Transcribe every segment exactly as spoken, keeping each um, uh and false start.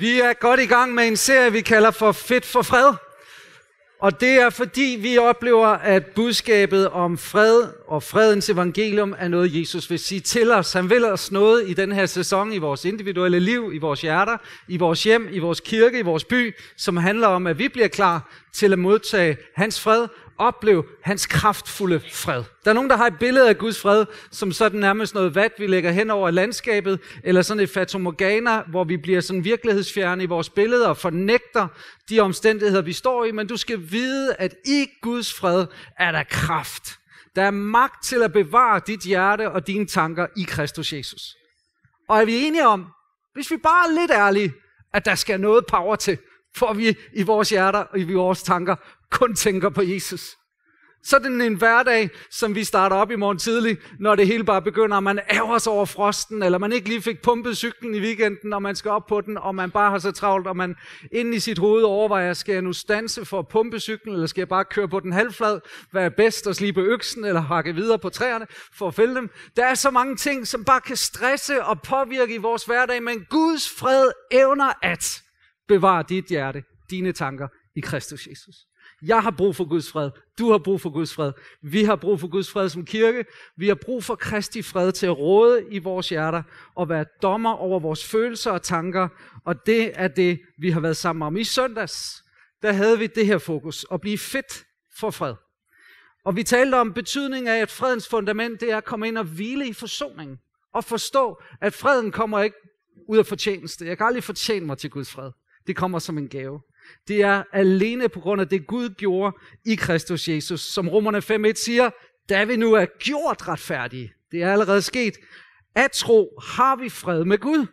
Vi er godt i gang med en serie, vi kalder for Fedt for Fred. Og det er fordi, vi oplever, at budskabet om fred og fredens evangelium er noget, Jesus vil sige til os. Han vil os noget i den her sæson, i vores individuelle liv, i vores hjerter, i vores hjem, i vores kirke, i vores by, som handler om, at vi bliver klar til at modtage hans fred, opleve hans kraftfulde fred. Der er nogen, der har et billede af Guds fred, som sådan nærmest noget vat, vi lægger hen over landskabet, eller sådan et fatamorgana, hvor vi bliver sådan virkelighedsfjerne i vores billeder og fornægter de omstændigheder, vi står i. Men du skal vide, at i Guds fred er der kraft. Der er magt til at bevare dit hjerte og dine tanker i Kristus Jesus. Og er vi enige om, hvis vi bare er lidt ærlige, at der skal noget power til, for vi i vores hjerter og i vores tanker kun tænker på Jesus. Så det er en hverdag, som vi starter op i morgen tidlig, når det hele bare begynder, og man ærger sig over frosten, eller man ikke lige fik pumpet cyklen i weekenden, og man skal op på den, og man bare har så travlt, og man inde i sit hoved overvejer, skal jeg nu stanse for at pumpe cyklen, eller skal jeg bare køre på den halvflad, hvad er bedst at slibe øksen, eller hakke videre på træerne for at fælde dem. Der er så mange ting, som bare kan stresse og påvirke i vores hverdag, men Guds fred evner at bevare dit hjerte, dine tanker i Kristus Jesus. Jeg har brug for Guds fred. Du har brug for Guds fred. Vi har brug for Guds fred som kirke. Vi har brug for Kristi fred til at råde i vores hjerter og være dommer over vores følelser og tanker. Og det er det, vi har været sammen om. I søndags, der havde vi det her fokus. At blive fedt for fred. Og vi talte om betydningen af, at fredens fundament det er at komme ind og hvile i forsoningen. Og forstå, at freden kommer ikke ud af fortjeneste. Jeg kan aldrig fortjene mig til Guds fred. Det kommer som en gave. Det er alene på grund af det, Gud gjorde i Kristus Jesus. Som Romerne fem et siger, da vi nu er gjort retfærdige, det er allerede sket, at tro har vi fred med Gud.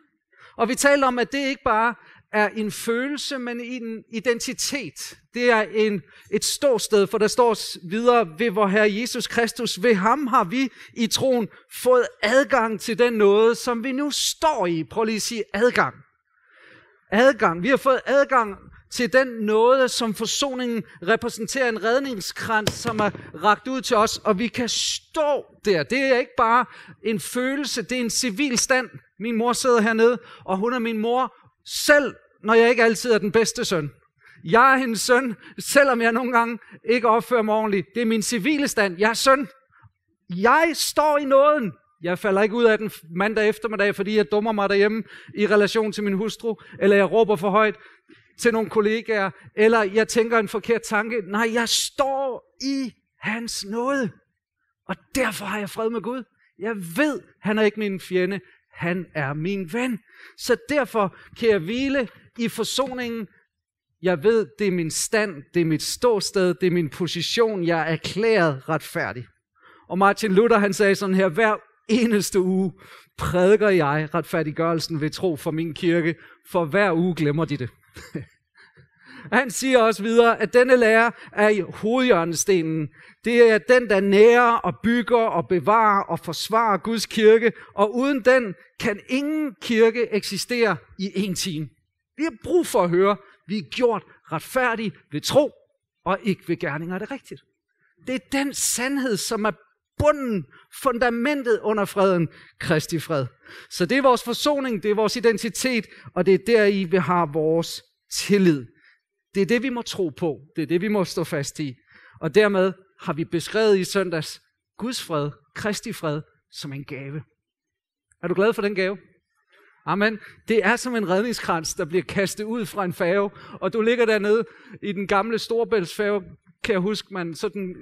Og vi taler om, at det ikke bare er en følelse, men en identitet. Det er en, et ståsted, for der står videre ved vor Herre Jesus Kristus. Ved ham har vi i troen fået adgang til den nåde, som vi nu står i. Prøv lige at sige adgang. Adgang. Vi har fået adgang til den nåde, som forsoningen repræsenterer, en redningskrans, som er rakt ud til os, og vi kan stå der. Det er ikke bare en følelse, det er en civil stand. Min mor sidder hernede, og hun er min mor, selv når jeg ikke altid er den bedste søn. Jeg er hendes søn, selvom jeg nogle gange ikke opfører mig ordentligt. Det er min civile stand. Jeg er søn. Jeg står i nåden. Jeg falder ikke ud af den mandag eftermiddag, fordi jeg dummer mig derhjemme i relation til min hustru, eller jeg råber for højt til nogle kollegaer, eller jeg tænker en forkert tanke. Nej, jeg står i hans nåde, og derfor har jeg fred med Gud. Jeg ved, han er ikke min fjende, han er min ven. Så derfor kan jeg hvile i forsoningen. Jeg ved, det er min stand, det er mit ståsted, det er min position. Jeg er erklæret retfærdig. Og Martin Luther, han sagde sådan her, hver eneste uge prædiker jeg retfærdiggørelsen ved tro for min kirke, for hver uge glemmer de det. Han siger også videre, at denne lære er i hovedhjørnestenen. Det er den, der nærer og bygger og bevarer og forsvarer Guds kirke, og uden den kan ingen kirke eksistere i en time. Vi har brug for at høre, vi er gjort retfærdige ved tro og ikke ved gerninger. Er det rigtigt? Det er den sandhed, som er bunden, fundamentet under freden, Kristi fred. Så det er vores forsoning, det er vores identitet, og det er deri, vi har vores tillid. Det er det, vi må tro på. Det er det, vi må stå fast i. Og dermed har vi beskrevet i søndags Guds fred, Kristi fred, som en gave. Er du glad for den gave? Amen. Det er som en redningskrans, der bliver kastet ud fra en færge, og du ligger dernede i den gamle Storebæltsfærge, kan jeg huske, man sådan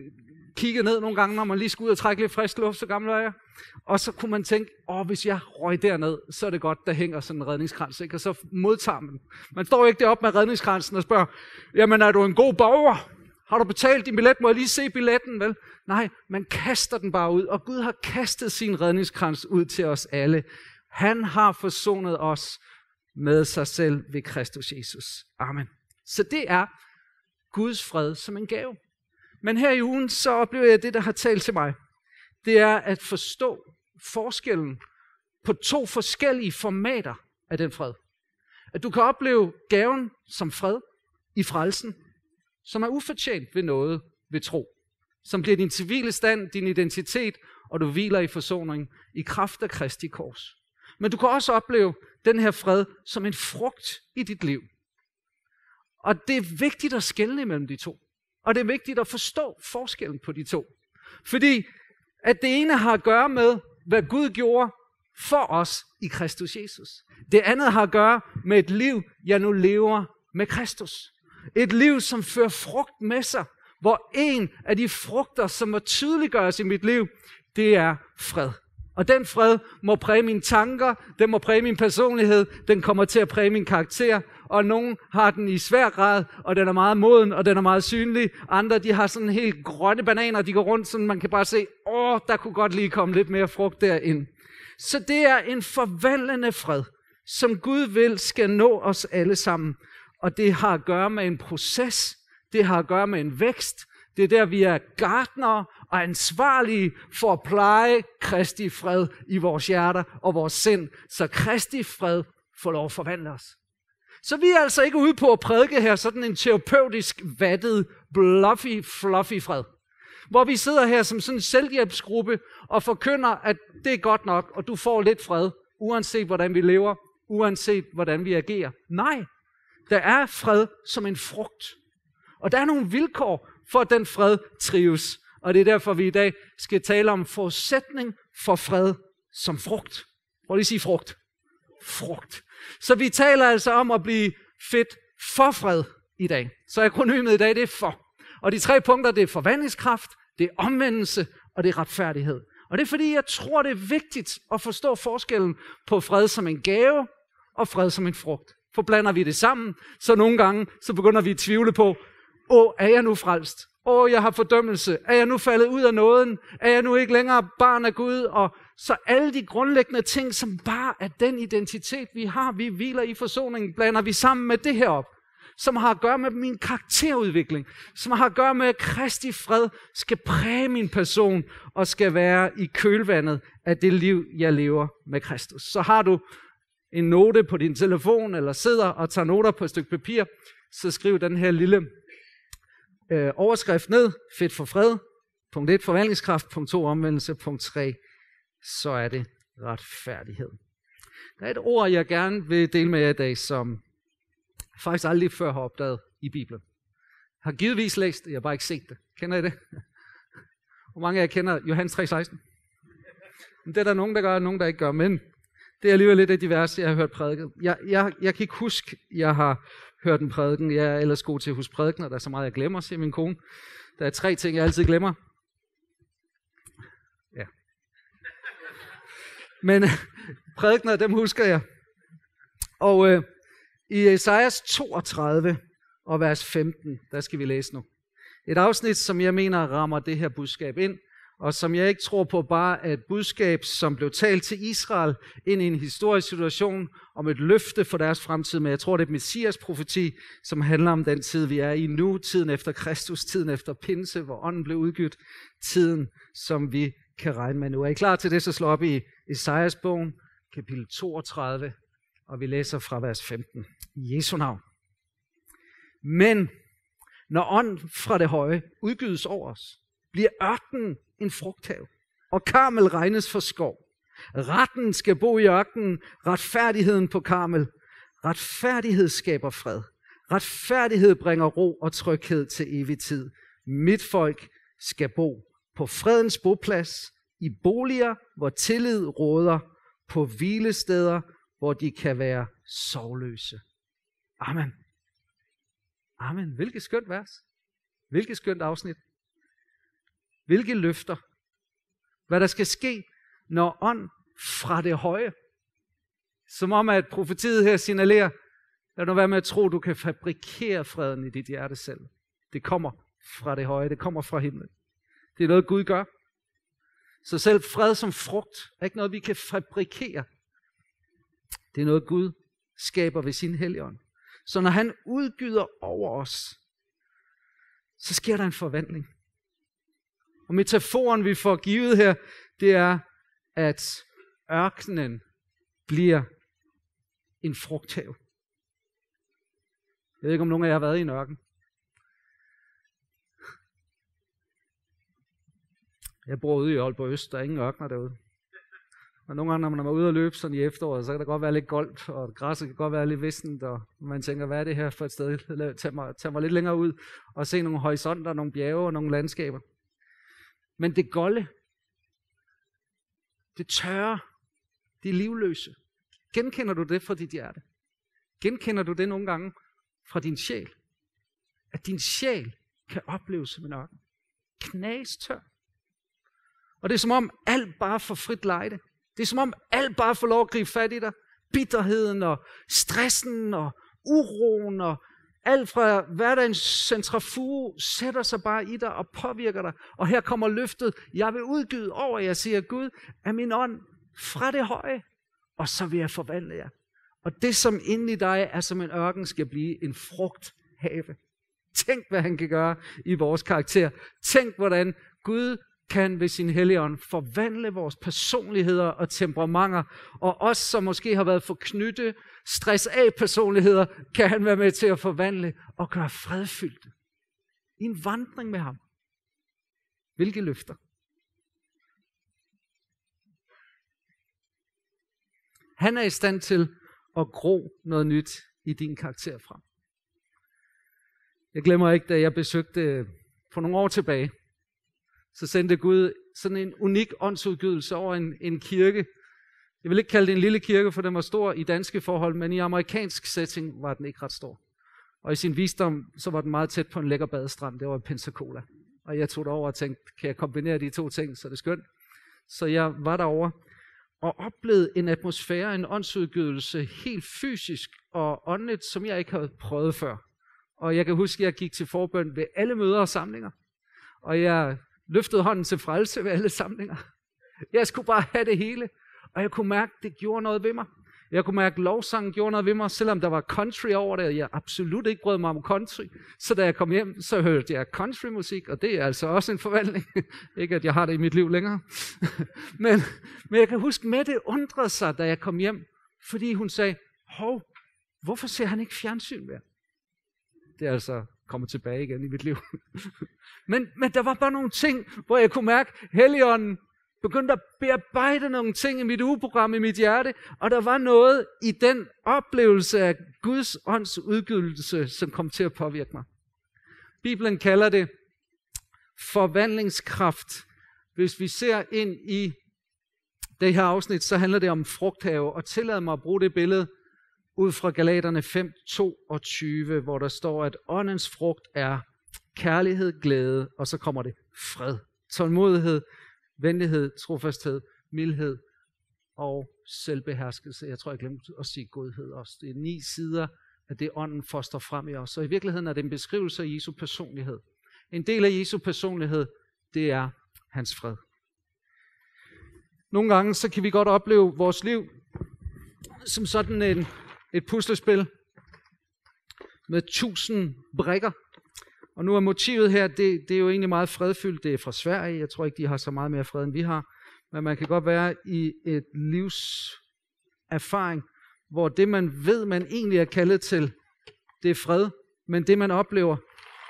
kiggede ned nogle gange, når man lige skulle ud og trække lidt frisk luft, så gammel er jeg. Og så kunne man tænke, åh, hvis jeg røg derned, så er det godt, der hænger sådan en redningskrans, ikke? Og så modtager man. Man står ikke deroppe med redningskransen og spørger, jamen er du en god borger? Har du betalt din billet? Må jeg lige se billetten, vel? Nej, man kaster den bare ud, og Gud har kastet sin redningskrans ud til os alle. Han har forsonet os med sig selv ved Kristus Jesus. Amen. Så det er Guds fred som en gave. Men her i ugen, så oplever jeg det, der har talt til mig. Det er at forstå forskellen på to forskellige formater af den fred. At du kan opleve gaven som fred i frelsen, som er ufortjent ved noget, ved tro. Som bliver din civile stand, din identitet, og du hviler i forsoning i kraft af Kristi kors. Men du kan også opleve den her fred som en frugt i dit liv. Og det er vigtigt at skelne mellem de to. Og det er vigtigt at forstå forskellen på de to. Fordi at det ene har at gøre med, hvad Gud gjorde for os i Kristus Jesus. Det andet har at gøre med et liv, jeg nu lever med Kristus. Et liv, som fører frugt med sig, hvor en af de frugter, som må tydeliggøres i mit liv, det er fred. Og den fred må præge mine tanker, den må præge min personlighed, den kommer til at præge min karakter, og nogen har den i svær grad, og den er meget moden, og den er meget synlig. Andre, de har sådan helt grønne bananer, de går rundt, sådan man kan bare se, åh, der kunne godt lige komme lidt mere frugt derind. Så det er en forvandlende fred, som Gud vil skal nå os alle sammen. Og det har at gøre med en proces, det har at gøre med en vækst. Det er der, vi er gartnere og ansvarlige for at pleje Kristi fred i vores hjerter og vores sind, så Kristi fred får lov at forvandle os. Så vi er altså ikke ude på at prædike her sådan en terapeutisk vattet, bluffy, fluffy fred, hvor vi sidder her som sådan en selvhjælpsgruppe og forkynder, at det er godt nok, og du får lidt fred, uanset hvordan vi lever, uanset hvordan vi agerer. Nej, der er fred som en frugt, og der er nogle vilkår for, at den fred trives. Og det er derfor, vi i dag skal tale om forudsætning for fred som frugt. Prøv lige at sige frugt. Frugt. Så vi taler altså om at blive fedt for fred i dag. Så akronymet i dag, det er for. Og de tre punkter, det er forvandlingskraft, det er omvendelse, og det er retfærdighed. Og det er fordi, jeg tror, det er vigtigt at forstå forskellen på fred som en gave og fred som en frugt. For blander vi det sammen, så nogle gange så begynder vi at tvivle på, åh, er jeg nu frelst? Åh, jeg har fordømmelse. Er jeg nu faldet ud af nåden? Er jeg nu ikke længere barn af Gud? Og så alle de grundlæggende ting, som bare er den identitet, vi har, vi hviler i forsoningen, blander vi sammen med det herop, som har at gøre med min karakterudvikling, som har at gøre med, at Kristi fred skal præge min person og skal være i kølvandet af det liv, jeg lever med Kristus. Så har du en note på din telefon, eller sidder og tager noter på et stykke papir, så skriv den her lille øh, overskrift ned, fedt for fred, punkt et, forvandlingskraft, punkt to, omvendelse, punkt tre, så er det retfærdighed. Der er et ord, jeg gerne vil dele med jer i dag, som jeg faktisk aldrig før har opdaget i Bibelen. Jeg har givetvis læst det, jeg har bare ikke set det. Kender I det? Hvor mange af jer kender Johannes tre seksten? Men det er der nogen, der gør, og nogen, der ikke gør, men det er alligevel lidt af de vers, jeg har hørt prædiket. Jeg, jeg, jeg kan ikke huske, jeg har hørt en prædiken. Jeg er ellers god til at huske prædiken, og der er så meget, jeg glemmer, siger min kone. Der er tre ting, jeg altid glemmer. Ja. Men prædikener, dem husker jeg. Og øh, i Esajas toogtredive og vers femten, der skal vi læse nu. Et afsnit, som jeg mener rammer det her budskab ind, og som jeg ikke tror på bare er et budskab, som blev talt til Israel ind i en historisk situation om et løfte for deres fremtid, men jeg tror, det er Messias profeti, som handler om den tid, vi er i nu, tiden efter Kristus, tiden efter Pinse, hvor ånden blev udgivet, tiden, som vi kan regne med nu. Er I klar til det, så slå op i Esajas bogen, kapitel toogtredive, og vi læser fra vers femten. I Jesu navn. Men når ånden fra det høje udgives over os, bliver ørkenen en frugthave, og Karmel regnes for skov. Retten skal bo i ørkenen, retfærdigheden på Karmel. Retfærdighed skaber fred. Retfærdighed bringer ro og tryghed til evig tid. Mit folk skal bo på fredens boplads, i boliger, hvor tillid råder, på hvilesteder, hvor de kan være sorgløse. Amen. Amen. Hvilket skønt vers. Hvilket skønt afsnit. Hvilke løfter? Hvad der skal ske, når ånd fra det høje? Som om at profetiet her signalerer, lad nu være med at tro, du kan fabrikere freden i dit hjerte selv. Det kommer fra det høje, det kommer fra himlen. Det er noget, Gud gør. Så selv fred som frugt er ikke noget, vi kan fabrikere. Det er noget, Gud skaber ved sin helligånd. Så når han udgyder over os, så sker der en forvandling. Og metaforen, vi får givet her, det er, at ørkenen bliver en frugthave. Jeg ved ikke, om nogen af jer har været i en ørken. Jeg bor ude i Aalborg Øst, der er ingen ørkener derude. Og nogle gange, når man er ude og løbe sådan i efteråret, så kan der godt være lidt goldt, og græsset kan godt være lidt vistent, og man tænker, hvad er det her for et sted? Tag mig, tag mig lidt længere ud og se nogle horisonter, nogle bjerge og nogle landskaber. Men det golde, det tørre, det livløse, genkender du det fra dit hjerte? Genkender du det nogle gange fra din sjæl? At din sjæl kan opleve som en ørken. Knastør. Og det er som om alt bare får frit lejde. Det er som om alt bare får lov at gribe fat i dig. Bitterheden og stressen og uroen og alt fra hverdagens centrifuge sætter sig bare i dig og påvirker dig. Og her kommer løftet. Jeg vil udgyde over jer, siger Gud, af min ånd fra det høje. Og så vil jeg forvandle jer. Og det, som inde i dig er som en ørken, skal blive en frugthave. Tænk, hvad han kan gøre i vores karakter. Tænk, hvordan Gud kan ved sin hellige ånd forvandle vores personligheder og temperamenter. Og os, som måske har været for knytte, stress af personligheder, kan han være med til at forvandle og gøre fredfyldte. I en vandring med ham. Hvilke løfter? Han er i stand til at gro noget nyt i din karakter frem. Jeg glemmer ikke, da jeg besøgte for nogle år tilbage, så sendte Gud sådan en unik åndsudgydelse over en, en kirke. Jeg vil ikke kalde det en lille kirke, for den var stor i danske forhold, men i amerikansk setting var den ikke ret stor. Og i sin visdom, så var den meget tæt på en lækker badestrand, det var Pensacola. Og jeg tog derover og tænkte, kan jeg kombinere de to ting, så det er skønt. Så jeg var derover og oplevede en atmosfære, en åndsudgydelse, helt fysisk og åndeligt, som jeg ikke havde prøvet før. Og jeg kan huske, at jeg gik til forbøn ved alle møder og samlinger. Og jeg løftede hånden til frelse ved alle samlinger. Jeg skulle bare have det hele. Og jeg kunne mærke, at det gjorde noget ved mig. Jeg kunne mærke, at lovsangen gjorde noget ved mig, selvom der var country over det. Jeg absolut ikke brød mig om country. Så da jeg kom hjem, så hørte jeg countrymusik, og det er altså også en forvandling. Ikke at jeg har det i mit liv længere. men, men jeg kan huske, at Mette undrede sig, da jeg kom hjem. Fordi hun sagde, hov, hvorfor ser han ikke fjernsyn mere? Det er altså kommet tilbage igen i mit liv. men, men der var bare nogle ting, hvor jeg kunne mærke, at Helligånden begyndte at bearbejde nogle ting i mit ugeprogram, i mit hjerte, og der var noget i den oplevelse af Guds ånds udgivelse, som kom til at påvirke mig. Bibelen kalder det forvandlingskraft. Hvis vi ser ind i det her afsnit, så handler det om frugthave, og tillad mig at bruge det billede ud fra Galaterne fem, toogtyve, hvor der står, at åndens frugt er kærlighed, glæde, og så kommer det fred, tålmodighed, venlighed, trofasthed, mildhed og selvbeherskelse. Jeg tror, jeg glemte at sige godhed også. Det er ni sider af det, ånden foster frem i os. Så i virkeligheden er det en beskrivelse af Jesu personlighed. En del af Jesu personlighed, det er hans fred. Nogle gange, så kan vi godt opleve vores liv som sådan en et puslespil med tusind brikker. Og nu er motivet her, det, det er jo egentlig meget fredfyldt. Det er fra Sverige. Jeg tror ikke, de har så meget mere fred, end vi har. Men man kan godt være i et livserfaring, hvor det, man ved, man egentlig er kaldet til, det er fred. Men det, man oplever,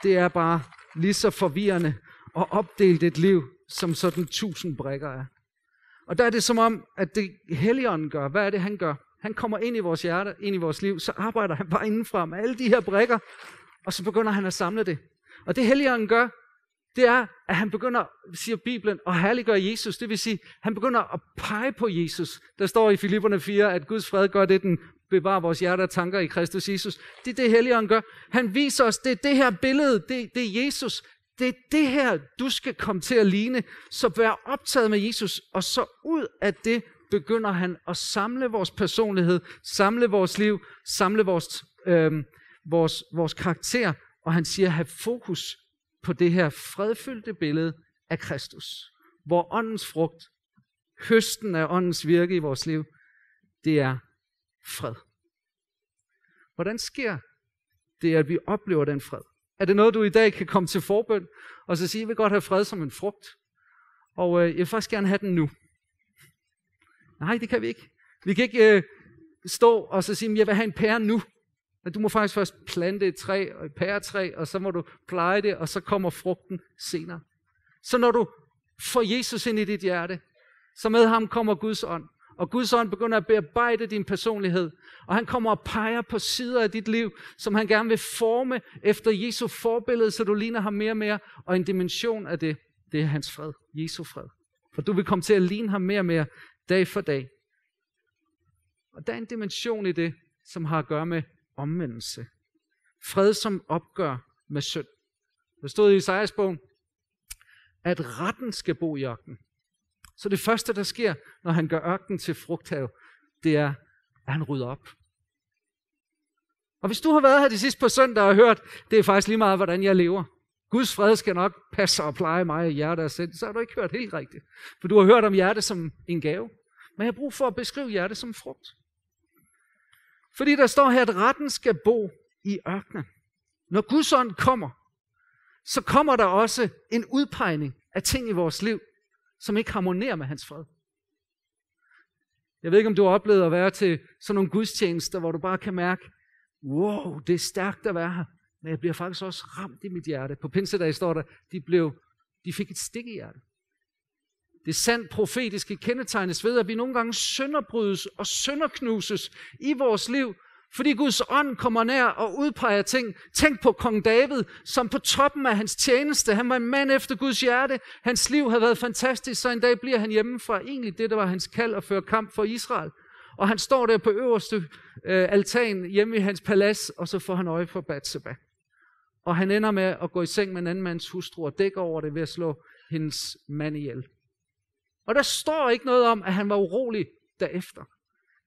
det er bare lige så forvirrende og opdelt et liv, som sådan tusind brikker er. Og der er det som om, at det Helligånden gør. Hvad er det, han gør? Han kommer ind i vores hjerte, ind i vores liv, så arbejder han bare indenfra med alle de her brikker, og så begynder han at samle det. Og det Helligånden gør, det er, at han begynder, siger Bibelen, at herliggøre Jesus. Det vil sige, han begynder at pege på Jesus. Der står i Filipperne fire, at Guds fred gør det, den bevarer vores hjerter og tanker i Kristus Jesus. Det er det Helligånden gør. Han viser os, det er det her billede, det, det er Jesus. Det er det her, du skal komme til at ligne. Så vær optaget med Jesus, og så ud af det begynder han at samle vores personlighed, samle vores liv, samle vores, øh, vores, vores karakter, og han siger, have fokus på det her fredfyldte billede af Kristus, hvor åndens frugt, høsten af åndens virke i vores liv, det er fred. Hvordan sker det, at vi oplever den fred? Er det noget, du i dag kan komme til forbøn, og så sige, jeg vil godt have fred som en frugt, og øh, jeg vil faktisk gerne have den nu. Nej, det kan vi ikke. Vi kan ikke øh, stå og så sige, at jeg vil have en pære nu. Men du må faktisk først plante et træ, og et pæretræ, og så må du pleje det, og så kommer frugten senere. Så når du får Jesus ind i dit hjerte, så med ham kommer Guds ånd. Og Guds ånd begynder at bearbejde din personlighed. Og han kommer og peger på sider af dit liv, som han gerne vil forme efter Jesu forbillede, så du ligner ham mere og mere. Og en dimension af det, det er hans fred. Jesu fred. Og du vil komme til at ligne ham mere og mere, dag for dag. Og der er en dimension i det, som har at gøre med omvendelse. Fred som opgør med synd. Der stod i Isaias bogen, at retten skal bo i ørkenen. Så det første, der sker, når han gør ørkenen til frugthave, det er, at han rydder op. Og hvis du har været her de sidste par søndage og hørt, det er faktisk lige meget, hvordan jeg lever. Guds fred skal nok passe og pleje mig i hjerte og sind. Så har du ikke hørt helt rigtigt. For du har hørt om hjerte som en gave. Men jeg har brug for at beskrive hjerte som frugt. Fordi der står her, at retten skal bo i ørkenen. Når Guds ånd kommer, så kommer der også en udpegning af ting i vores liv, som ikke harmonerer med hans fred. Jeg ved ikke, om du har oplevet at være til sådan nogle gudstjenester, hvor du bare kan mærke, wow, det er stærkt at være her, men jeg bliver faktisk også ramt i mit hjerte. På pinsedag står der, de, blev, de fik et stik i hjertet. Det sandt profetiske kendetegnes ved, at vi nogle gange sønderbrydes og sønderknuses i vores liv, fordi Guds ånd kommer nær og udpeger ting. Tænk på kong David, som på toppen af hans tjeneste, han var en mand efter Guds hjerte. Hans liv havde været fantastisk, så en dag bliver han hjemmefra. Egentlig det, der var hans kald at føre kamp for Israel. Og han står der på øverste øh, altan hjemme i hans palads, og så får han øje på Batseba. Og han ender med at gå i seng med en anden mands hustru og dækker over det ved at slå hendes mand ihjel. Og der står ikke noget om, at han var urolig derefter.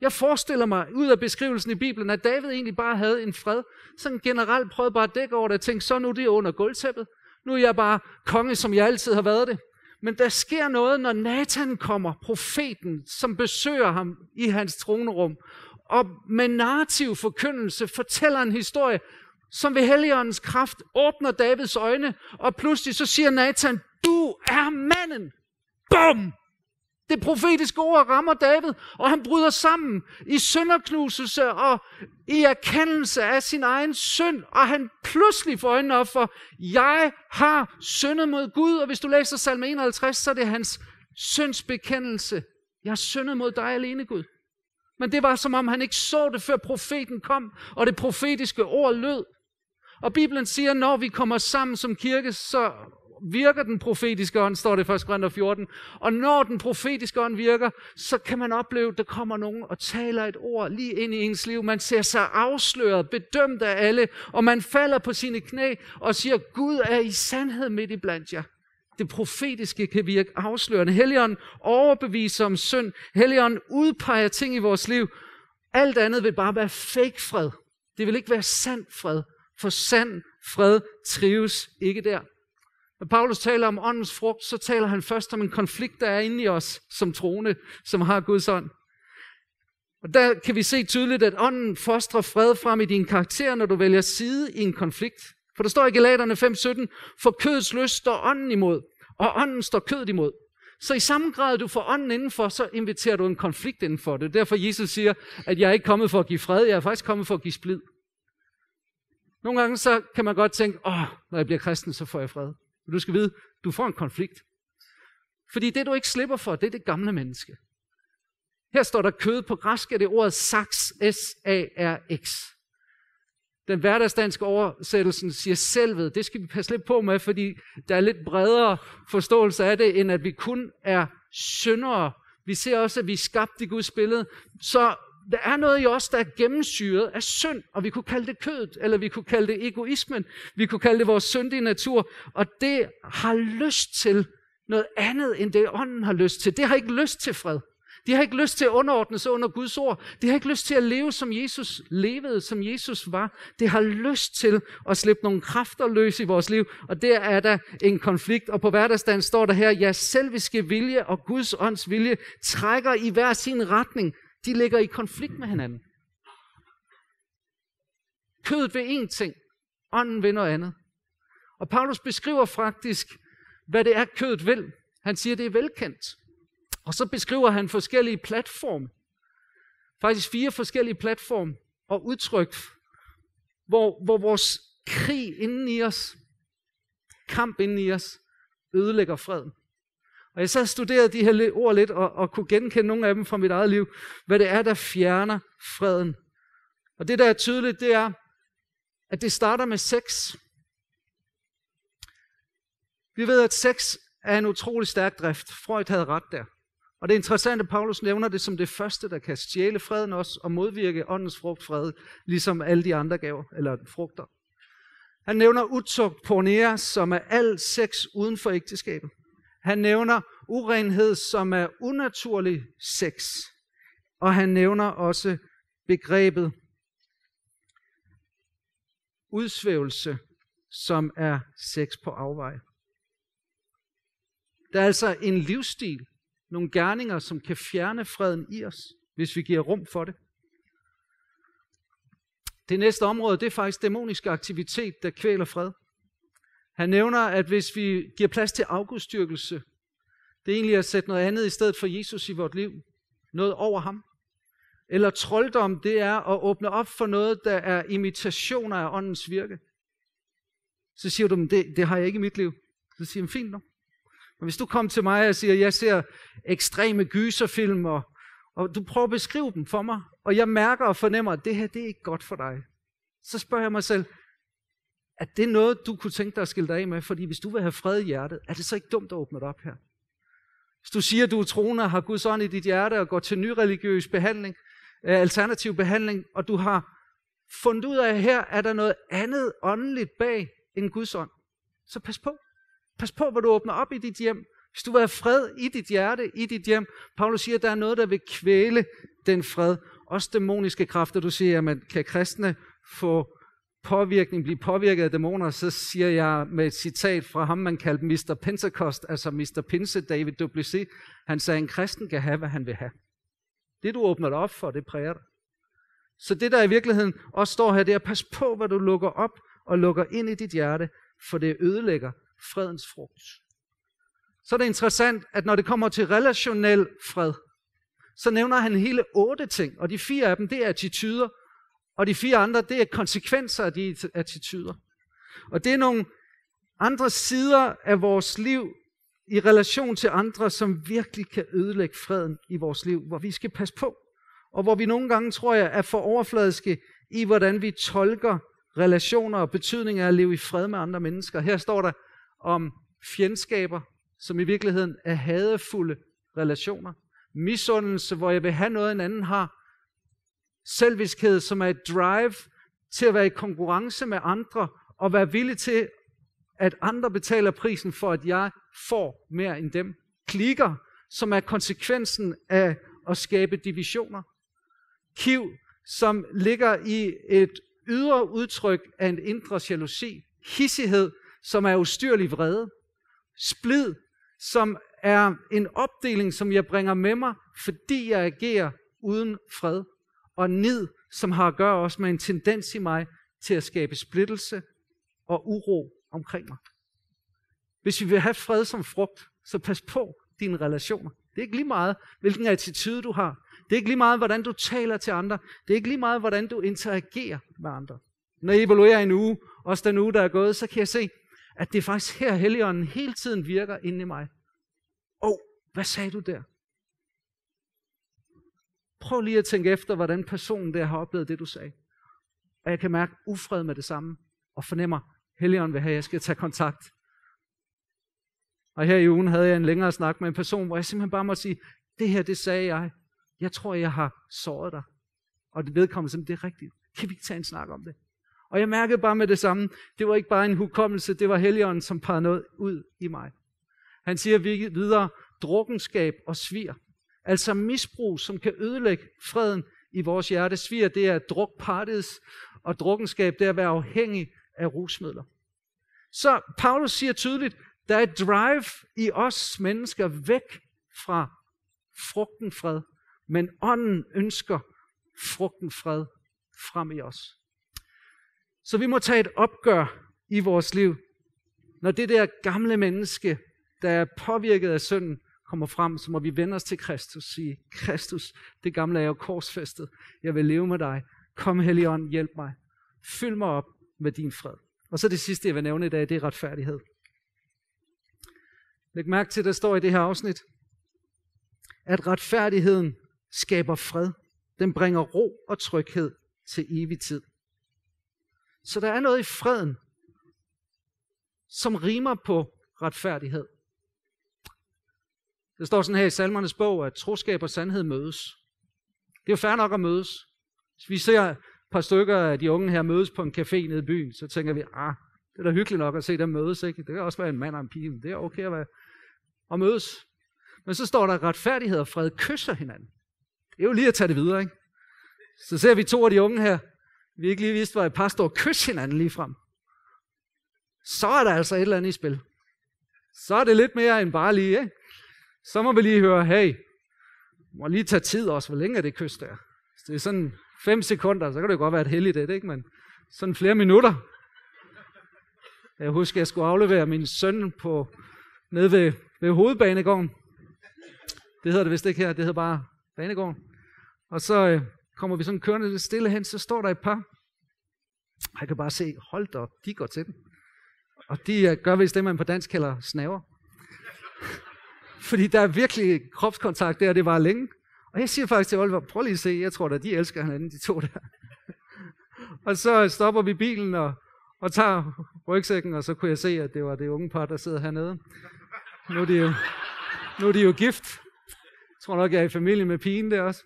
Jeg forestiller mig, ud af beskrivelsen i Bibelen, at David egentlig bare havde en fred. Sådan generelt prøvede bare at dække over det og tænkte, så nu det er under gulvtæppet. Nu er jeg bare konge, som jeg altid har været det. Men der sker noget, når Nathan kommer, profeten, som besøger ham i hans tronerum. Og med narrativ forkyndelse fortæller en historie, som ved Helligåndens kraft åbner Davids øjne. Og pludselig så siger Nathan, du er manden. Bum! Det profetiske ord rammer David, og han bryder sammen i synderknuselse og i erkendelse af sin egen synd, og han pludselig får øjnene op for, jeg har syndet mod Gud, og hvis du læser salme enoghalvtreds, så er det hans syndsbekendelse. Jeg har syndet mod dig alene, Gud. Men det var som om han ikke så det, før profeten kom, og det profetiske ord lød. Og Bibelen siger, at når vi kommer sammen som kirke, så virker den profetiske ånd, står det i første Korinther fjorten. Og når den profetiske ånd virker, så kan man opleve, at der kommer nogen og taler et ord lige ind i ens liv. Man ser sig afsløret, bedømt af alle, og man falder på sine knæ og siger, Gud er i sandhed midt i blandt jer. Det profetiske kan virke afslørende. Helligånden overbeviser om synd. Helligånden udpeger ting i vores liv. Alt andet vil bare være fake fred. Det vil ikke være sand fred, for sand fred trives ikke der. Når Paulus taler om åndens frugt, så taler han først om en konflikt, der er inde i os som troende, som har Guds ånd. Og der kan vi se tydeligt, at ånden fostrer fred frem i din karakter, når du vælger side i en konflikt. For der står i Galaterne fem sytten, for kødets lyst står ånden imod, og ånden står kødet imod. Så i samme grad, du får ånden indenfor, så inviterer du en konflikt indenfor. Det er derfor, Jesus siger, at jeg er ikke kommet for at give fred, jeg er faktisk kommet for at give splid. Nogle gange så kan man godt tænke, åh, når jeg bliver kristen, så får jeg fred. Men du skal vide, du får en konflikt. Fordi det, du ikke slipper for, det er det gamle menneske. Her står der kød på græsk, er det ordet sax, S A R X. Den hverdagsdanske oversættelsen siger selvet. Det skal vi passe lidt på med, fordi der er lidt bredere forståelse af det, end at vi kun er syndere. Vi ser også, at vi er skabt i Guds billede. Så der er noget i os, der er gennemsyret af synd, og vi kunne kalde det kødet, eller vi kunne kalde det egoismen, vi kunne kalde det vores syndige natur, og det har lyst til noget andet, end det ånden har lyst til. Det har ikke lyst til fred. De har ikke lyst til at underordne sig under Guds ord. De har ikke lyst til at leve, som Jesus levede, som Jesus var. Det har lyst til at slippe nogle kræfter løs i vores liv, og der er der en konflikt. Og på hverdagsdagen står der her, jeres selviske vilje og Guds ånds vilje trækker i hver sin retning. De ligger i konflikt med hinanden. Kødet ved én ting, ånden ved noget andet. Og Paulus beskriver faktisk, hvad det er, kødet vil. Han siger, det er velkendt. Og så beskriver han forskellige platforme. Faktisk fire forskellige platforme og udtryk, hvor, hvor vores krig inden i os, kamp inden i os, ødelægger freden. Og jeg så studerede de her ord lidt, og, og kunne genkende nogle af dem fra mit eget liv, hvad det er, der fjerner freden. Og det, der er tydeligt, det er, at det starter med sex. Vi ved, at sex er en utrolig stærk drift. Freud havde ret der. Og det er interessant, at Paulus nævner det som det første, der kan stjæle freden også, og modvirke åndens frugt fred, ligesom alle de andre gaver, eller frugter. Han nævner utugt porneia, som er al sex uden for ægteskabet. Han nævner urenhed, som er unaturlig sex. Og han nævner også begrebet udsvævelse, som er sex på afveje. Der er altså en livsstil, nogle gerninger, som kan fjerne freden i os, hvis vi giver rum for det. Det næste område, det er faktisk dæmonisk aktivitet, der kvæler fred. Han nævner, at hvis vi giver plads til afgudstyrkelse, det er egentlig at sætte noget andet i stedet for Jesus i vort liv, noget over ham. Eller trolddom, det er at åbne op for noget, der er imitationer af åndens virke. Så siger du, det, det har jeg ikke i mit liv. Så siger han, fint nu. Men hvis du kommer til mig og siger, jeg ser ekstreme gyserfilm, og, og du prøver at beskrive dem for mig, og jeg mærker og fornemmer, at det her, det er ikke godt for dig. Så spørger jeg mig selv, er det noget, du kunne tænke dig at skille dig af med? Fordi hvis du vil have fred i hjertet, er det så ikke dumt at åbne dig op her? Hvis du siger, at du er troende og har Guds ånd i dit hjerte, og går til nyreligiøs behandling, alternativ behandling, og du har fundet ud af, at her er der noget andet åndeligt bag end Guds ånd, så pas på. Pas på, hvor du åbner op i dit hjem. Hvis du vil have fred i dit hjerte, i dit hjem. Paulus siger, at der er noget, der vil kvæle den fred. Også dæmoniske kræfter. Du siger, jamen, kan kristne få påvirkning, blive påvirket af dæmoner? Så siger jeg med et citat fra ham, man kaldte mister Pentecost, altså mister Pinse, David Duplessis. Han sagde, en kristen kan have, hvad han vil have. Det, du åbner dig op for, det præger dig. Så det, der i virkeligheden også står her, det er, pas på, hvad du lukker op og lukker ind i dit hjerte, for det ødelægger fredens frugt. Så er det interessant, at når det kommer til relationel fred, så nævner han hele otte ting, og de fire af dem, det er attityder, og de fire andre, det er konsekvenser af de attityder. Og det er nogle andre sider af vores liv i relation til andre, som virkelig kan ødelægge freden i vores liv, hvor vi skal passe på, og hvor vi nogle gange, tror jeg, er for overfladiske i, hvordan vi tolker relationer og betydninger af at leve i fred med andre mennesker. Her står der om fjendskaber, som i virkeligheden er hadefulde relationer. Misundelse, hvor jeg vil have noget, en anden har. Selviskhed, som er et drive til at være i konkurrence med andre, og være villig til, at andre betaler prisen for, at jeg får mere end dem. Klikker, som er konsekvensen af at skabe divisioner. Kiv, som ligger i et ydre udtryk af en indre jalousi. Hissighed, som er ustyrlig vrede. Splid, som er en opdeling, som jeg bringer med mig, fordi jeg agerer uden fred. Og nid, som har at gøre også med en tendens i mig til at skabe splittelse og uro omkring mig. Hvis vi vil have fred som frugt, så pas på dine relationer. Det er ikke lige meget, hvilken attitude du har. Det er ikke lige meget, hvordan du taler til andre. Det er ikke lige meget, hvordan du interagerer med andre. Når jeg evaluerer en uge, også den uge, der er gået, så kan jeg se, at det er faktisk her, Helligånden hele tiden virker inde i mig. Åh, oh, hvad sagde du der? Prøv lige at tænke efter, hvordan personen der har oplevet det, du sagde. Og jeg kan mærke ufred med det samme, og fornemmer, Helligånden vil have, at jeg skal tage kontakt. Og her i ugen havde jeg en længere snak med en person, hvor jeg simpelthen bare måtte sige, det her, det sagde jeg. Jeg tror, jeg har såret dig. Og det vedkommende som det er rigtigt. Kan vi ikke tage en snak om det? Og jeg mærkede bare med det samme, det var ikke bare en hukommelse, det var Helligånden, som pegede noget ud i mig. Han siger videre, drukkenskab og svir. Altså misbrug, som kan ødelægge freden i vores hjerte. Svir, det er drukparties, og drukkenskab, det er at være afhængig af rusmidler. Så Paulus siger tydeligt, der er et drive i os mennesker væk fra frugten fred, men ånden ønsker frugten fred frem i os. Så vi må tage et opgør i vores liv, når det der gamle menneske, der er påvirket af synden, kommer frem, så må vi vende os til Kristus og sige, Kristus, det gamle er jo korsfæstet, jeg vil leve med dig, kom Helligånd, hjælp mig, fyld mig op med din fred. Og så det sidste, jeg vil nævne i dag, det er retfærdighed. Læg mærke til, der står i det her afsnit, at retfærdigheden skaber fred. Den bringer ro og tryghed til evig tid. Så der er noget i freden, som rimer på retfærdighed. Det står sådan her i Salmernes bog, at troskab og sandhed mødes. Det er jo fair nok at mødes. Hvis vi ser et par stykker af de unge her mødes på en café nede i byen, så tænker vi, ah, det er da hyggeligt nok at se dem mødes, ikke? Det kan også være en mand og en pige, men det er okay at, være, at mødes. Men så står der, at retfærdighed og fred kysser hinanden. Det er jo lige at tage det videre, ikke? Så ser vi to af de unge her, vi ikke lige vidste, var et par står kys hinanden lige frem. Så er der altså et eller andet i spil. Så er det lidt mere end bare lige, ikke? Så må vi lige høre, hey, må lige tage tid også, hvor længe er det kys der? Hvis det er sådan fem sekunder, så kan det jo godt være et heldigt et, ikke? Men sådan flere minutter. Jeg husker, jeg skulle aflevere min søn på, nede ved, ved hovedbanegården. Det hedder det vist ikke her, det hedder bare banegården. Og så øh, kommer vi sådan kørende lidt stille hen, så står der et par. Jeg kan bare se, hold da op, de går til den. Og de øh, gør vist det, man på dansk kalder snaver. Fordi der er virkelig kropskontakt der, det var længe. Og jeg siger faktisk til Oliver, prøv lige at se, jeg tror da, de elsker hinanden, de to der. Og så stopper vi bilen og, og tager rygsækken, og så kunne jeg se, at det var det unge par, der sidder hernede. Nu er de jo, nu er de jo gift. Jeg tror nok, jeg er i familie med pigen der også.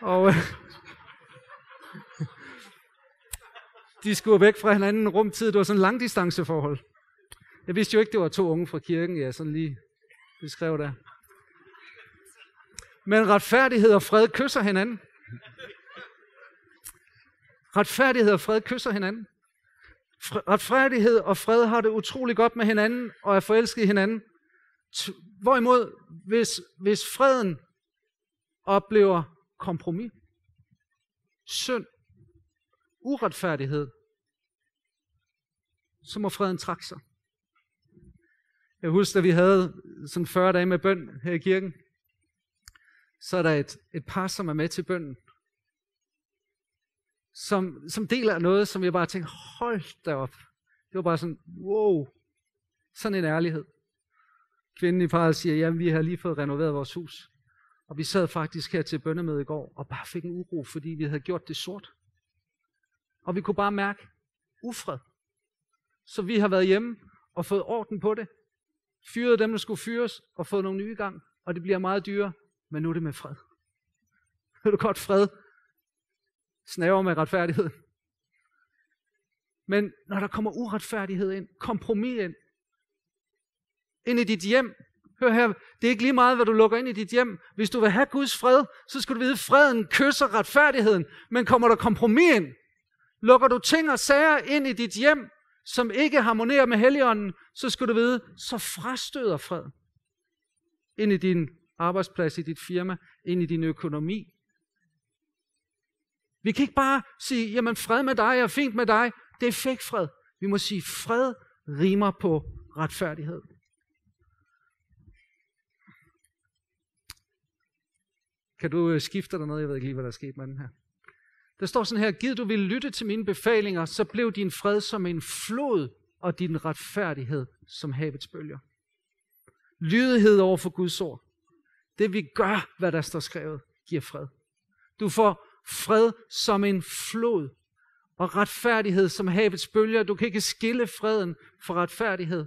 Og øh, de skulle væk fra hinanden rumtid. Det var sådan en langdistanceforhold. Jeg vidste jo ikke, det var to unge fra kirken, ja, sådan lige beskrev der. Men retfærdighed og fred kysser hinanden. Retfærdighed og fred kysser hinanden. Retfærdighed og fred har det utrolig godt med hinanden og er forelsket i hinanden. Hvorimod, hvis, hvis freden oplever kompromis, synd, uretfærdighed, så må freden trække sig. Jeg husker, at vi havde sådan fyrre dage med bøn her i kirken. Så er der et, et par, som er med til bønnen, som, som deler noget, som jeg bare tænkte, hold da op. Det var bare sådan, wow, sådan en ærlighed. Kvinden i parret siger, jamen vi har lige fået renoveret vores hus. Og vi sad faktisk her til bønnemøde i går, og bare fik en uro, fordi vi havde gjort det sort. Og vi kunne bare mærke ufred. Så vi har været hjemme og fået orden på det. Fyret dem, der skulle fyres, og fået nogle nye i gang. Og det bliver meget dyrere, men nu er det med fred. Hør du godt, fred snaver med retfærdighed. Men når der kommer uretfærdighed ind, kompromis ind, ind i dit hjem, hør her, det er ikke lige meget, hvad du lukker ind i dit hjem. Hvis du vil have Guds fred, så skal du vide, at freden kysser retfærdigheden, men kommer der kompromis ind, lukker du ting og sager ind i dit hjem, som ikke harmonerer med Helligånden, så skal du vide, så frastøder fred ind i din arbejdsplads, i dit firma, ind i din økonomi. Vi kan ikke bare sige, jamen fred med dig, er fint med dig, det er fake fred. Vi må sige, fred rimer på retfærdighed. Kan du skifte dig noget? Jeg ved ikke lige, hvad der er sket med den her. Der står sådan her, gid du ville lytte til mine befalinger, så blev din fred som en flod, og din retfærdighed som havets bølger. Lydighed over for Guds ord. Det vi gør, hvad der står skrevet, giver fred. Du får fred som en flod, og retfærdighed som havets bølger. Du kan ikke skille freden fra retfærdighed.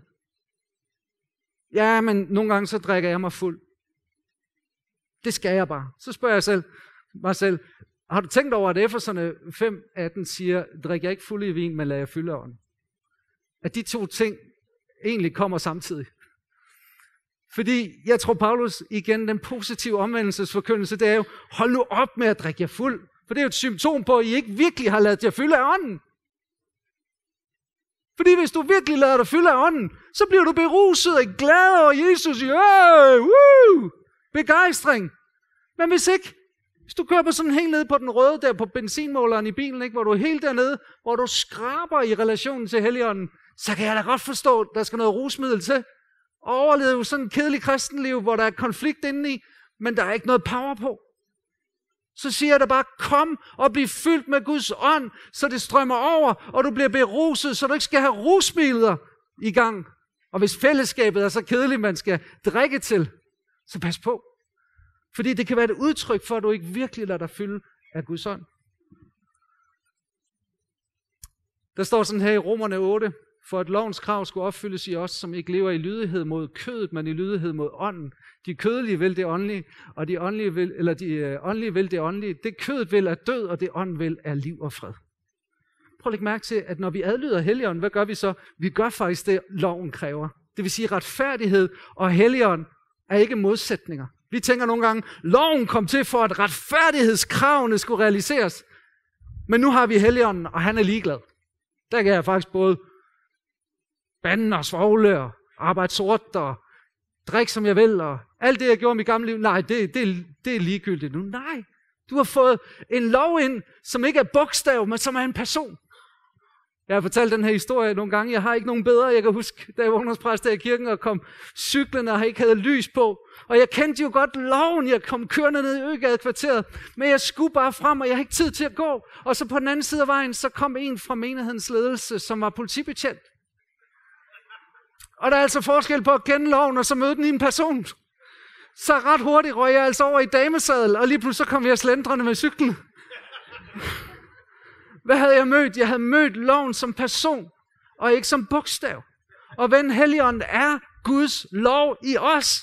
Ja, men nogle gange så drikker jeg mig fuld. Det skal jeg bare. Så spørger jeg selv, mig selv, har du tænkt over, at Efeserne fem atten siger, drik jeg ikke fuld i vin, men lad jeg fylde ånden? At de to ting egentlig kommer samtidig. Fordi jeg tror, Paulus, igen, den positive omvendelsesforkyndelse, det er jo, hold nu op med at drikke jer fuld. For det er jo et symptom på, at I ikke virkelig har ladet jer fylde af ånden. Fordi hvis du virkelig lader dig fylde af ånden, så bliver du beruset og glad over Jesus. Yeah, woo! Begejstring. Men hvis ikke, hvis du kører på sådan helt nede på den røde der på benzinmåleren i bilen, ikke, hvor du er helt dernede, hvor du skraber i relationen til Helligånden, så kan jeg da godt forstå, at der skal noget rusmiddel til. Og overleve sådan en kedelig kristenliv, hvor der er konflikt indeni, men der er ikke noget power på. Så siger jeg da bare, kom og bliv fyldt med Guds ånd, så det strømmer over, og du bliver beruset, så du ikke skal have rusmidler i gang. Og hvis fællesskabet er så kedeligt, man skal drikke til, så pas på. Fordi det kan være et udtryk for, at du ikke virkelig lader dig fylde af Guds ånd. Der står sådan her i Romerne otte, for at lovens krav skulle opfyldes i os, som ikke lever i lydighed mod kødet, men i lydighed mod ånden. De kødelige vil det åndelige, og de åndelige vil, eller de åndelige vil det åndelige. Det kødet vil er død, og det ånd vil er liv og fred. Prøv at lægge mærke til, at når vi adlyder Helligånden, hvad gør vi så? Vi gør faktisk det, loven kræver. Det vil sige, retfærdighed og Helligånden er ikke modsætninger. Vi tænker nogle gange, loven kom til for, at retfærdighedskravene skulle realiseres. Men nu har vi Helligånden, og han er ligeglad. Der kan jeg faktisk både bande og svogle og arbejde sort og drikke, som jeg vil. Og alt det, jeg gjorde i mit gamle liv, nej, det, det, det er ligegyldigt nu. Nej, du har fået en lov ind, som ikke er bogstav, men som er en person. Jeg har fortalt den her historie nogle gange. Jeg har ikke nogen bedre. Jeg kan huske, da jeg var ungdomspræst der i kirken og kom cyklerne og ikke havde lys på. Og jeg kendte jo godt loven. Jeg kom kørende ned i Øgadekvarteret, men jeg skulle bare frem, og jeg havde ikke tid til at gå. Og så på den anden side af vejen, så kom en fra menighedens ledelse, som var politibetjent. Og der er altså forskel på at kende loven og så møde den i en person. Så ret hurtigt røg jeg altså over i damesadel, og lige pludselig kom jeg slendrende med cyklen. Hvad havde jeg mødt? Jeg havde mødt loven som person, og ikke som bogstav. Og ven, Helligånden er Guds lov i os.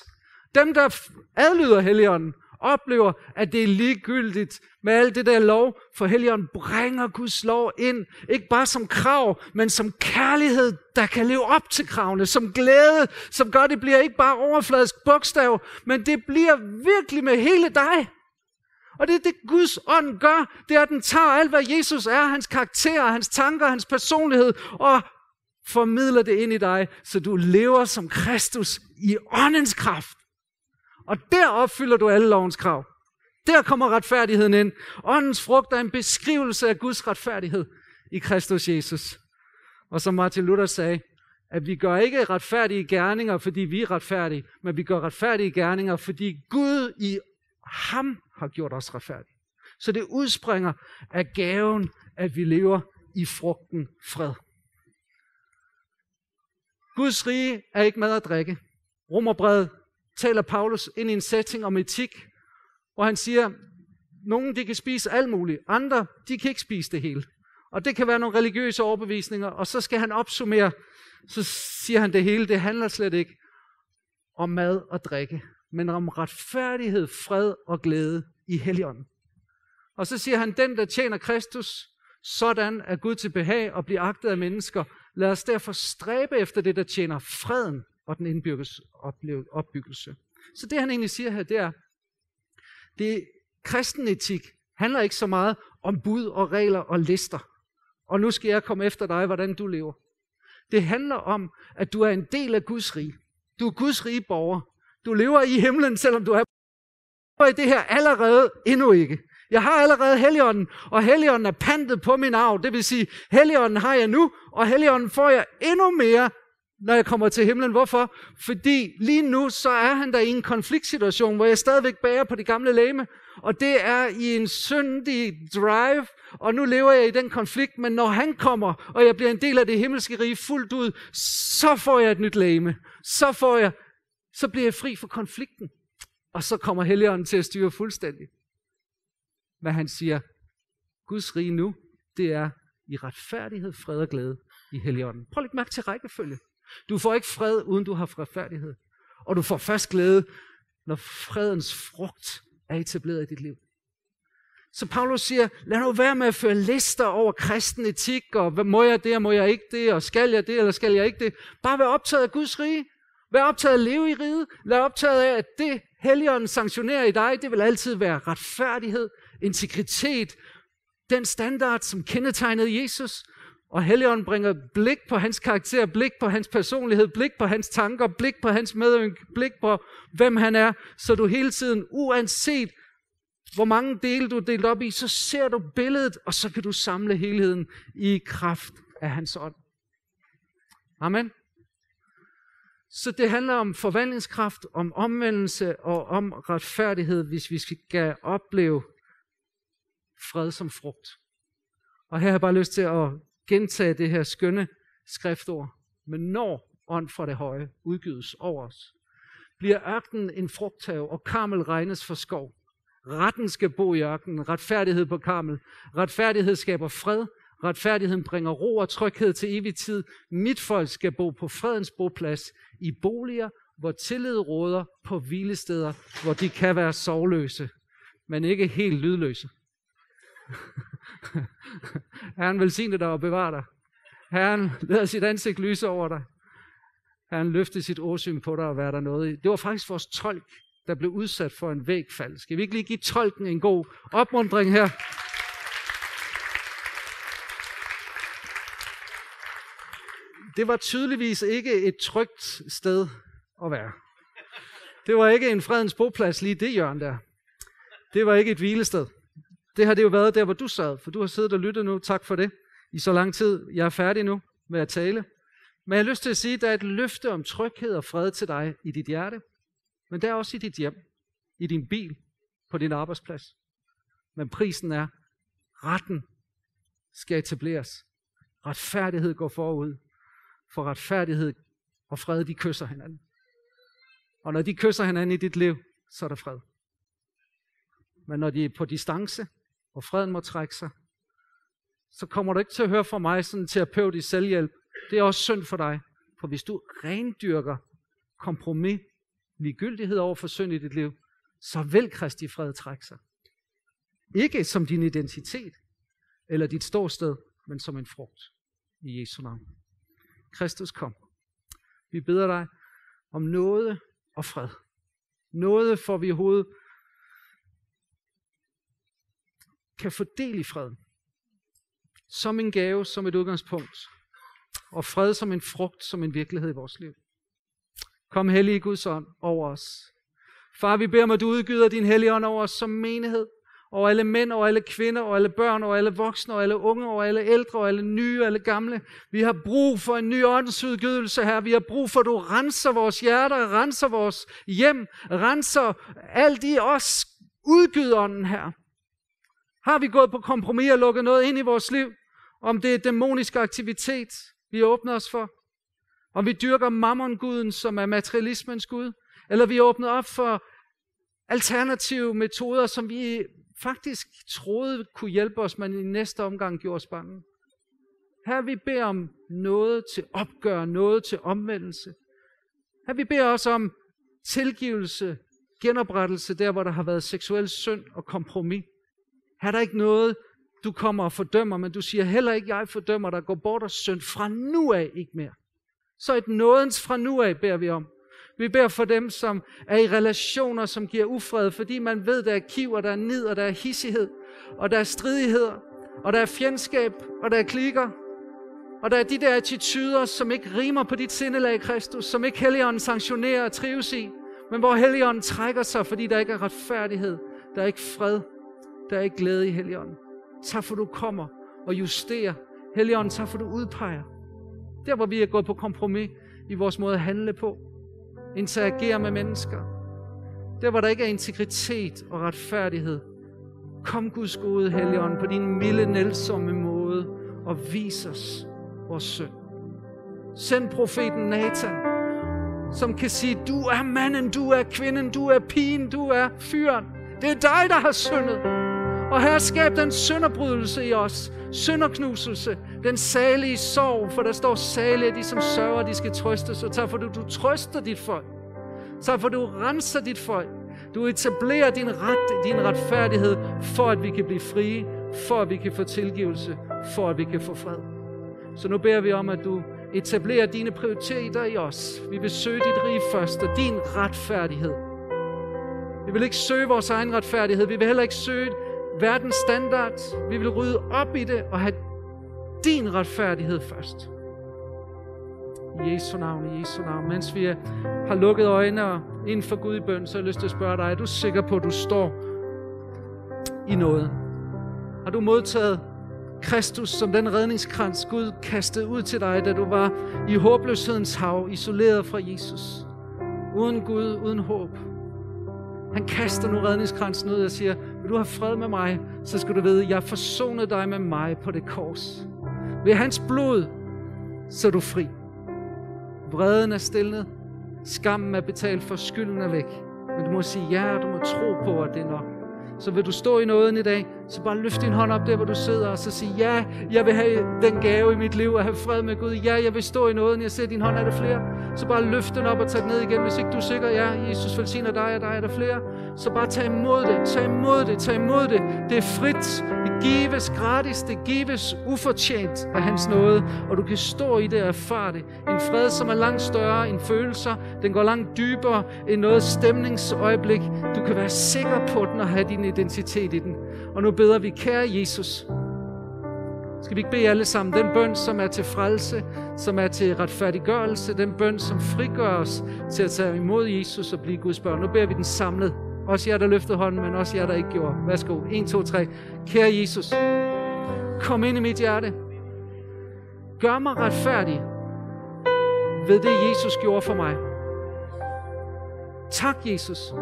Dem, der adlyder Helligånden, oplever, at det er ligegyldigt med alt det der lov, for Helligånden bringer Guds lov ind, ikke bare som krav, men som kærlighed, der kan leve op til kravene, som glæde, som gør, det bliver ikke bare overfladisk bogstav, men det bliver virkelig med hele dig. Og det er det, Guds ånd gør, det er, at den tager alt, hvad Jesus er, hans karakter, hans tanker, hans personlighed, og formidler det ind i dig, så du lever som Kristus i åndens kraft. Og der opfylder du alle lovens krav. Der kommer retfærdigheden ind. Åndens frugt er en beskrivelse af Guds retfærdighed i Kristus Jesus. Og som Martin Luther sagde, at vi gør ikke retfærdige gerninger, fordi vi er retfærdige, men vi gør retfærdige gerninger, fordi Gud i ham har gjort os retfærdige. Så det udspringer af gaven, at vi lever i frugten fred. Guds rige er ikke mad og drikke. Romerbrevet taler Paulus ind i en setting om etik, hvor han siger, nogen de kan spise alt muligt, andre de kan ikke spise det hele. Og det kan være nogle religiøse overbevisninger, og så skal han opsummere, så siger han det hele, det handler slet ikke om mad og drikke, men om retfærdighed, fred og glæde i Helligånden. Og så siger han, den der tjener Kristus, sådan er Gud til behag og bliver agtet af mennesker. Lad os derfor stræbe efter det, der tjener freden og den indbyrdes opbyggelse. Så det han egentlig siger her, det er, det kristen etik handler ikke så meget om bud og regler og lister. Og nu skal jeg komme efter dig, hvordan du lever. Det handler om, at du er en del af Guds rige. Du er Guds rige borger. Du lever i himlen, selvom du er i det her allerede endnu ikke. Jeg har allerede Helligånden, og Helligånden er pantet på min arv. Det vil sige, Helligånden har jeg nu, og Helligånden får jeg endnu mere, når jeg kommer til himlen. Hvorfor? Fordi lige nu, så er han der i en konfliktsituation, hvor jeg stadigvæk bærer på det gamle legeme, og det er i en syndig drive, og nu lever jeg i den konflikt, men når han kommer, og jeg bliver en del af det himmelske rige fuldt ud, så får jeg et nyt legeme. Så får jeg, så bliver jeg fri for konflikten, og så kommer Helligånden til at styre fuldstændig. Hvad han siger, Guds rige nu, det er i retfærdighed, fred og glæde i Helligånden. Prøv at lægge mærke til rækkefølge. Du får ikke fred, uden du har retfærdighed. Og du får først glæde, når fredens frugt er etableret i dit liv. Så Paulus siger, lad nu være med at føre lister over kristen etik, og hvad må jeg det, og må jeg ikke det, og skal jeg det, eller skal jeg ikke det. Bare vær optaget af Guds rige. Vær optaget af at leve i riget. Vær optaget af, at det Helligånden sanktionerer i dig, det vil altid være retfærdighed, integritet, den standard, som kendetegnede Jesus. Og Helligånden bringer blik på hans karakter, blik på hans personlighed, blik på hans tanker, blik på hans medøjning, blik på, hvem han er. Så du hele tiden, uanset hvor mange dele du er delt op i, så ser du billedet, og så kan du samle helheden i kraft af hans ånd. Amen. Så det handler om forvandlingskraft, om omvendelse og om retfærdighed, hvis vi skal opleve fred som frugt. Og her har jeg bare lyst til at gentage det her skønne skriftord. Men når ånd fra det høje udgives over os. Bliver ørkenen en frugthave, og Karmel regnes for skov. Retten skal bo i ørkenen, retfærdighed på Karmel. Retfærdighed skaber fred, retfærdigheden bringer ro og tryghed til evig tid. Mit folk skal bo på fredens boplads, i boliger, hvor tillid råder, på hvilesteder, hvor de kan være sovløse, men ikke helt lydløse. Herren velsigne dig og bevare dig. Herren lader sit ansigt lyse over dig. Herren løfte sit åsyn på dig og være der noget i. Det var faktisk vores tolk, der blev udsat for en vægfald. Skal vi ikke lige give tolken en god opmuntring her? Det var tydeligvis ikke et trygt sted at være. Det var ikke en fredens boplads lige det hjørne der. Det var ikke et hvilested. Det har det jo været der, hvor du sad, for du har siddet og lyttet nu. Tak for det. I så lang tid. Jeg er færdig nu med at tale. Men jeg har lyst til at sige, at der er et løfte om tryghed og fred til dig i dit hjerte. Men der er også i dit hjem, i din bil, på din arbejdsplads. Men prisen er, retten skal etableres. Retfærdighed går forud. For retfærdighed og fred, de kysser hinanden. Og når de kysser hinanden i dit liv, så er der fred. Men når de er på distance, og freden må trække sig, så kommer du ikke til at høre fra mig sådan en terapeutisk selvhjælp. Det er også synd for dig. For hvis du rendyrker kompromis, ligegyldighed over for synd i dit liv, så vil Kristi fred trække sig. Ikke som din identitet eller dit ståsted, men som en frugt i Jesu navn. Kristus kom. Vi beder dig om nåde og fred. Nåde for vi i hovedet kan fordele i freden. Som en gave, som et udgangspunkt. Og fred som en frugt, som en virkelighed i vores liv. Kom hellige Guds ånd over os. Far, vi beder om, at du udgyder din hellige ånd over os som menighed. Over alle mænd, over alle kvinder, over alle børn, over alle voksne, over alle unge, over alle ældre, over alle nye, over alle gamle. Vi har brug for en ny åndsudgydelse her. Vi har brug for, at du renser vores hjerter, renser vores hjem, renser alt i os. Udgyd ånden her. Har vi gået på kompromis og lukket noget ind i vores liv? Om det er dæmonisk aktivitet, vi åbner os for? Om vi dyrker mammonguden, som er materialismens gud? Eller vi åbner op for alternative metoder, som vi faktisk troede kunne hjælpe os, men i næste omgang gjorde os bange? Her vi beder om noget til opgør, noget til omvendelse. Her vi beder også om tilgivelse, genoprettelse, der hvor der har været seksuel synd og kompromis. Her er der ikke noget, du kommer og fordømmer, men du siger heller ikke, jeg fordømmer dig, går bort og synd fra nu af, ikke mere. Så et nådens fra nu af beder vi om. Vi beder for dem, som er i relationer, som giver ufred, fordi man ved, der er kiv, og der er nid, og der er hissighed, og der er stridigheder, og der er fjendskab, og der er klikker, og der er de der attityder, som ikke rimer på dit sindelag, Kristus, som ikke Helligånden sanktionerer og trives i, men hvor Helligånden trækker sig, fordi der ikke er retfærdighed, der er ikke fred, der er ikke glæde i Helligånden. Tak for du kommer og justerer. Helligånden, tak for du udpeger. Der hvor vi er gået på kompromis i vores måde at handle på, interagere med mennesker. Der hvor der ikke er integritet og retfærdighed. Kom Guds gode Helligånden på din milde, nælsomme måde og vis os vores synd. Send profeten Nathan, som kan sige, du er manden, du er kvinden, du er pigen, du er fyren. Det er dig, der har syndet. Og Herre, skab den synderbrydelse i os. Synderknuselse. Den salige sorg, for der står salige de, som sørger, de skal trøstes. Og tak for du, du trøster dit folk. Tak for du renser dit folk. Du etablerer din ret, din retfærdighed, for at vi kan blive frie, for at vi kan få tilgivelse, for at vi kan få fred. Så nu beder vi om, at du etablerer dine prioriteter i os. Vi vil søge dit rige først og din retfærdighed. Vi vil ikke søge vores egen retfærdighed. Vi vil heller ikke søge verdens standard. Vi vil rydde op i det og have din retfærdighed først. I Jesu navn, i Jesu navn. Mens vi har lukket øjne og inden for Gud i bøn, så har jeg lyst til at spørge dig, er du sikker på, at du står i noget? Har du modtaget Kristus som den redningskrans, Gud kastede ud til dig, da du var i håbløshedens hav, isoleret fra Jesus? Uden Gud, uden håb. Han kaster nu redningskransen ud og siger, vil du have fred med mig, så skal du vide, jeg forsonede dig med mig på det kors. Ved hans blod, så er du fri. Vreden er stillet. Skammen er betalt for. Skylden er væk. Men du må sige ja, og du må tro på, at det er nok. Så vil du stå i nåden i dag, så bare løft din hånd op der, hvor du sidder, og så sig, ja, jeg vil have den gave i mit liv, at have fred med Gud. Ja, jeg vil stå i nåden. Jeg ser din hånd, er der flere? Så bare løft den op og tag den ned igen. Hvis ikke du er sikker, ja, Jesus velsigner dig, og dig er der flere. Så bare tag imod det, tag imod det, tag imod det. Det er frit, det gives gratis, det gives ufortjent af hans nåde, og du kan stå i det og erfare det. En fred, som er langt større end følelser, den går langt dybere end noget stemningsøjeblik. Du kan være sikker på den og have din identitet i den. Og nu beder vi, kære Jesus, skal vi ikke bede alle sammen den bøn, som er til frelse, som er til retfærdiggørelse, den bøn, som frigør os til at tage imod Jesus og blive Guds børn. Nu beder vi den samlet. Også jer, der løftede hånden, men også jer, der ikke gjorde. Værsgo. en, to, tre. Kære Jesus, kom ind i mit hjerte. Gør mig retfærdig ved det, Jesus gjorde for mig. Tak, Jesus,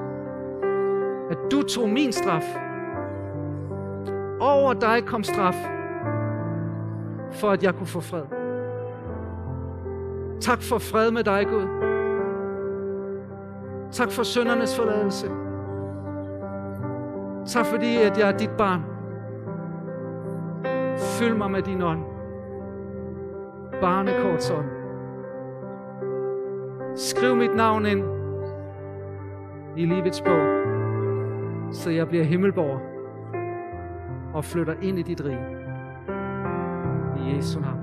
at du tog min straf. Over dig kom straf, for at jeg kunne få fred. Tak for fred med dig, Gud. Tak for syndernes forladelse. Tak fordi, at jeg er dit barn. Fyld mig med din ånd. Barnekorts ånd. Skriv mit navn ind i livets bog, så jeg bliver himmelborger og flytter ind i dit rige. I Jesu navn.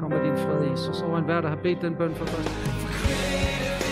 Kom med din fred, Jesus, over enhver, der har bedt den bøn for dig.